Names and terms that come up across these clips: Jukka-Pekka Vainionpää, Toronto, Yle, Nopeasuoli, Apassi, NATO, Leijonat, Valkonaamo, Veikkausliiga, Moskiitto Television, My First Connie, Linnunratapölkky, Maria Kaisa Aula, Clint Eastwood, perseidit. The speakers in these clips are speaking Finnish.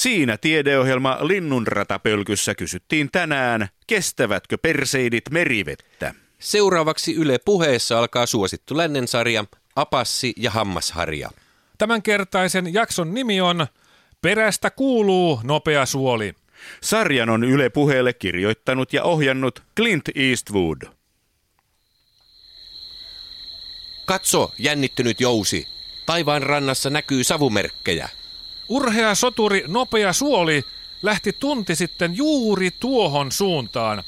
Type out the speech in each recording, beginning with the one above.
Siinä tiedeohjelma Linnunratapölkyssä kysyttiin tänään, kestävätkö perseidit merivettä? Seuraavaksi Yle Puheessa alkaa suosittu lännensarja Apassi ja hammasharja. Tämänkertaisen jakson nimi on Perästä kuuluu Nopeasuoli. Sarjan on Yle Puheelle kirjoittanut ja ohjannut Clint Eastwood. Katso, jännittynyt jousi. Taivaan rannassa näkyy savumerkkejä. Urhea soturi Nopeasuoli lähti tunti sitten juuri tuohon suuntaan.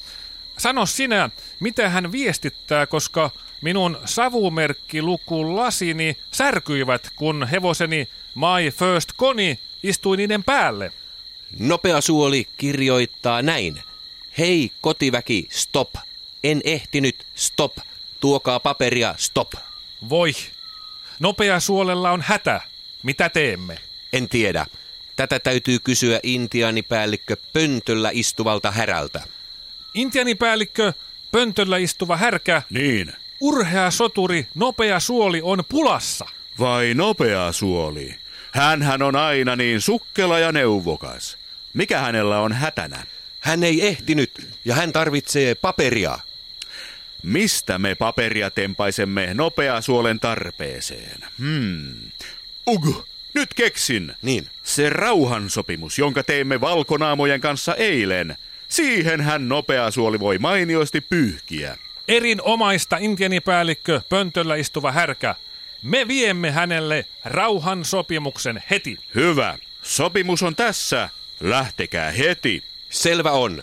Sano sinä, mitä hän viestittää, koska minun savumerkkilukulasini särkyivät, kun hevoseni My First Connie istui niiden päälle. Nopeasuoli kirjoittaa näin. Hei kotiväki, stop. En ehtinyt, stop. Tuokaa paperia, stop. Voi. Nopeasuolella on hätä. Mitä teemme? En tiedä. Tätä täytyy kysyä intiaanipäällikkö pöntöllä istuvalta härältä. Intiaanipäällikkö pöntöllä istuva härkä. Niin. Urhea soturi Nopeasuoli on pulassa. Vai Nopeasuoli? Hänhän on aina niin sukkela ja neuvokas. Mikä hänellä on hätänä? Hän ei ehtinyt ja hän tarvitsee paperia. Mistä me paperia tempaisemme Nopeasuolen tarpeeseen? Nyt keksin. Niin. Se rauhansopimus, jonka teimme Valkonaamojen kanssa eilen. Siihenhän Nopeasuoli voi mainiosti pyyhkiä. Erinomaista intiaanipäällikkö pöntöllä istuva härkä. Me viemme hänelle rauhansopimuksen heti. Hyvä. Sopimus on tässä. Lähtekää heti. Selvä on.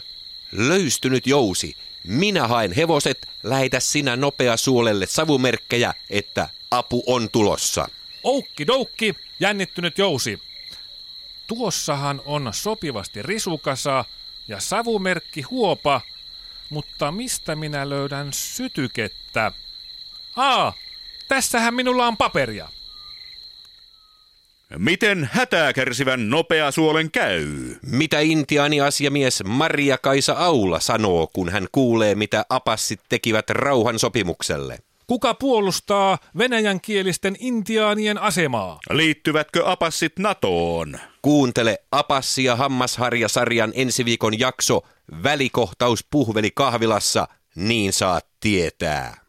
Löystynyt jousi. Minä haen hevoset. Lähetä sinä Nopeasuolelle savumerkkejä, että apu on tulossa. Oukkidoukki, jännittynyt jousi. Tuossahan on sopivasti risukasa ja savumerkki huopa, mutta mistä minä löydän sytykettä? Tässähän minulla on paperia. Miten hätää kärsivän Nopeasuolen käy? Mitä intiaaniasiamies Maria Kaisa Aula sanoo, kun hän kuulee, mitä apassit tekivät rauhansopimukselle? Kuka puolustaa venäjänkielisten intiaanien asemaa? Liittyvätkö apassit NATOon? Kuuntele Apassi ja hammasharja-sarjan ensi viikon jakso Välikohtaus puhveli kahvilassa, niin saat tietää.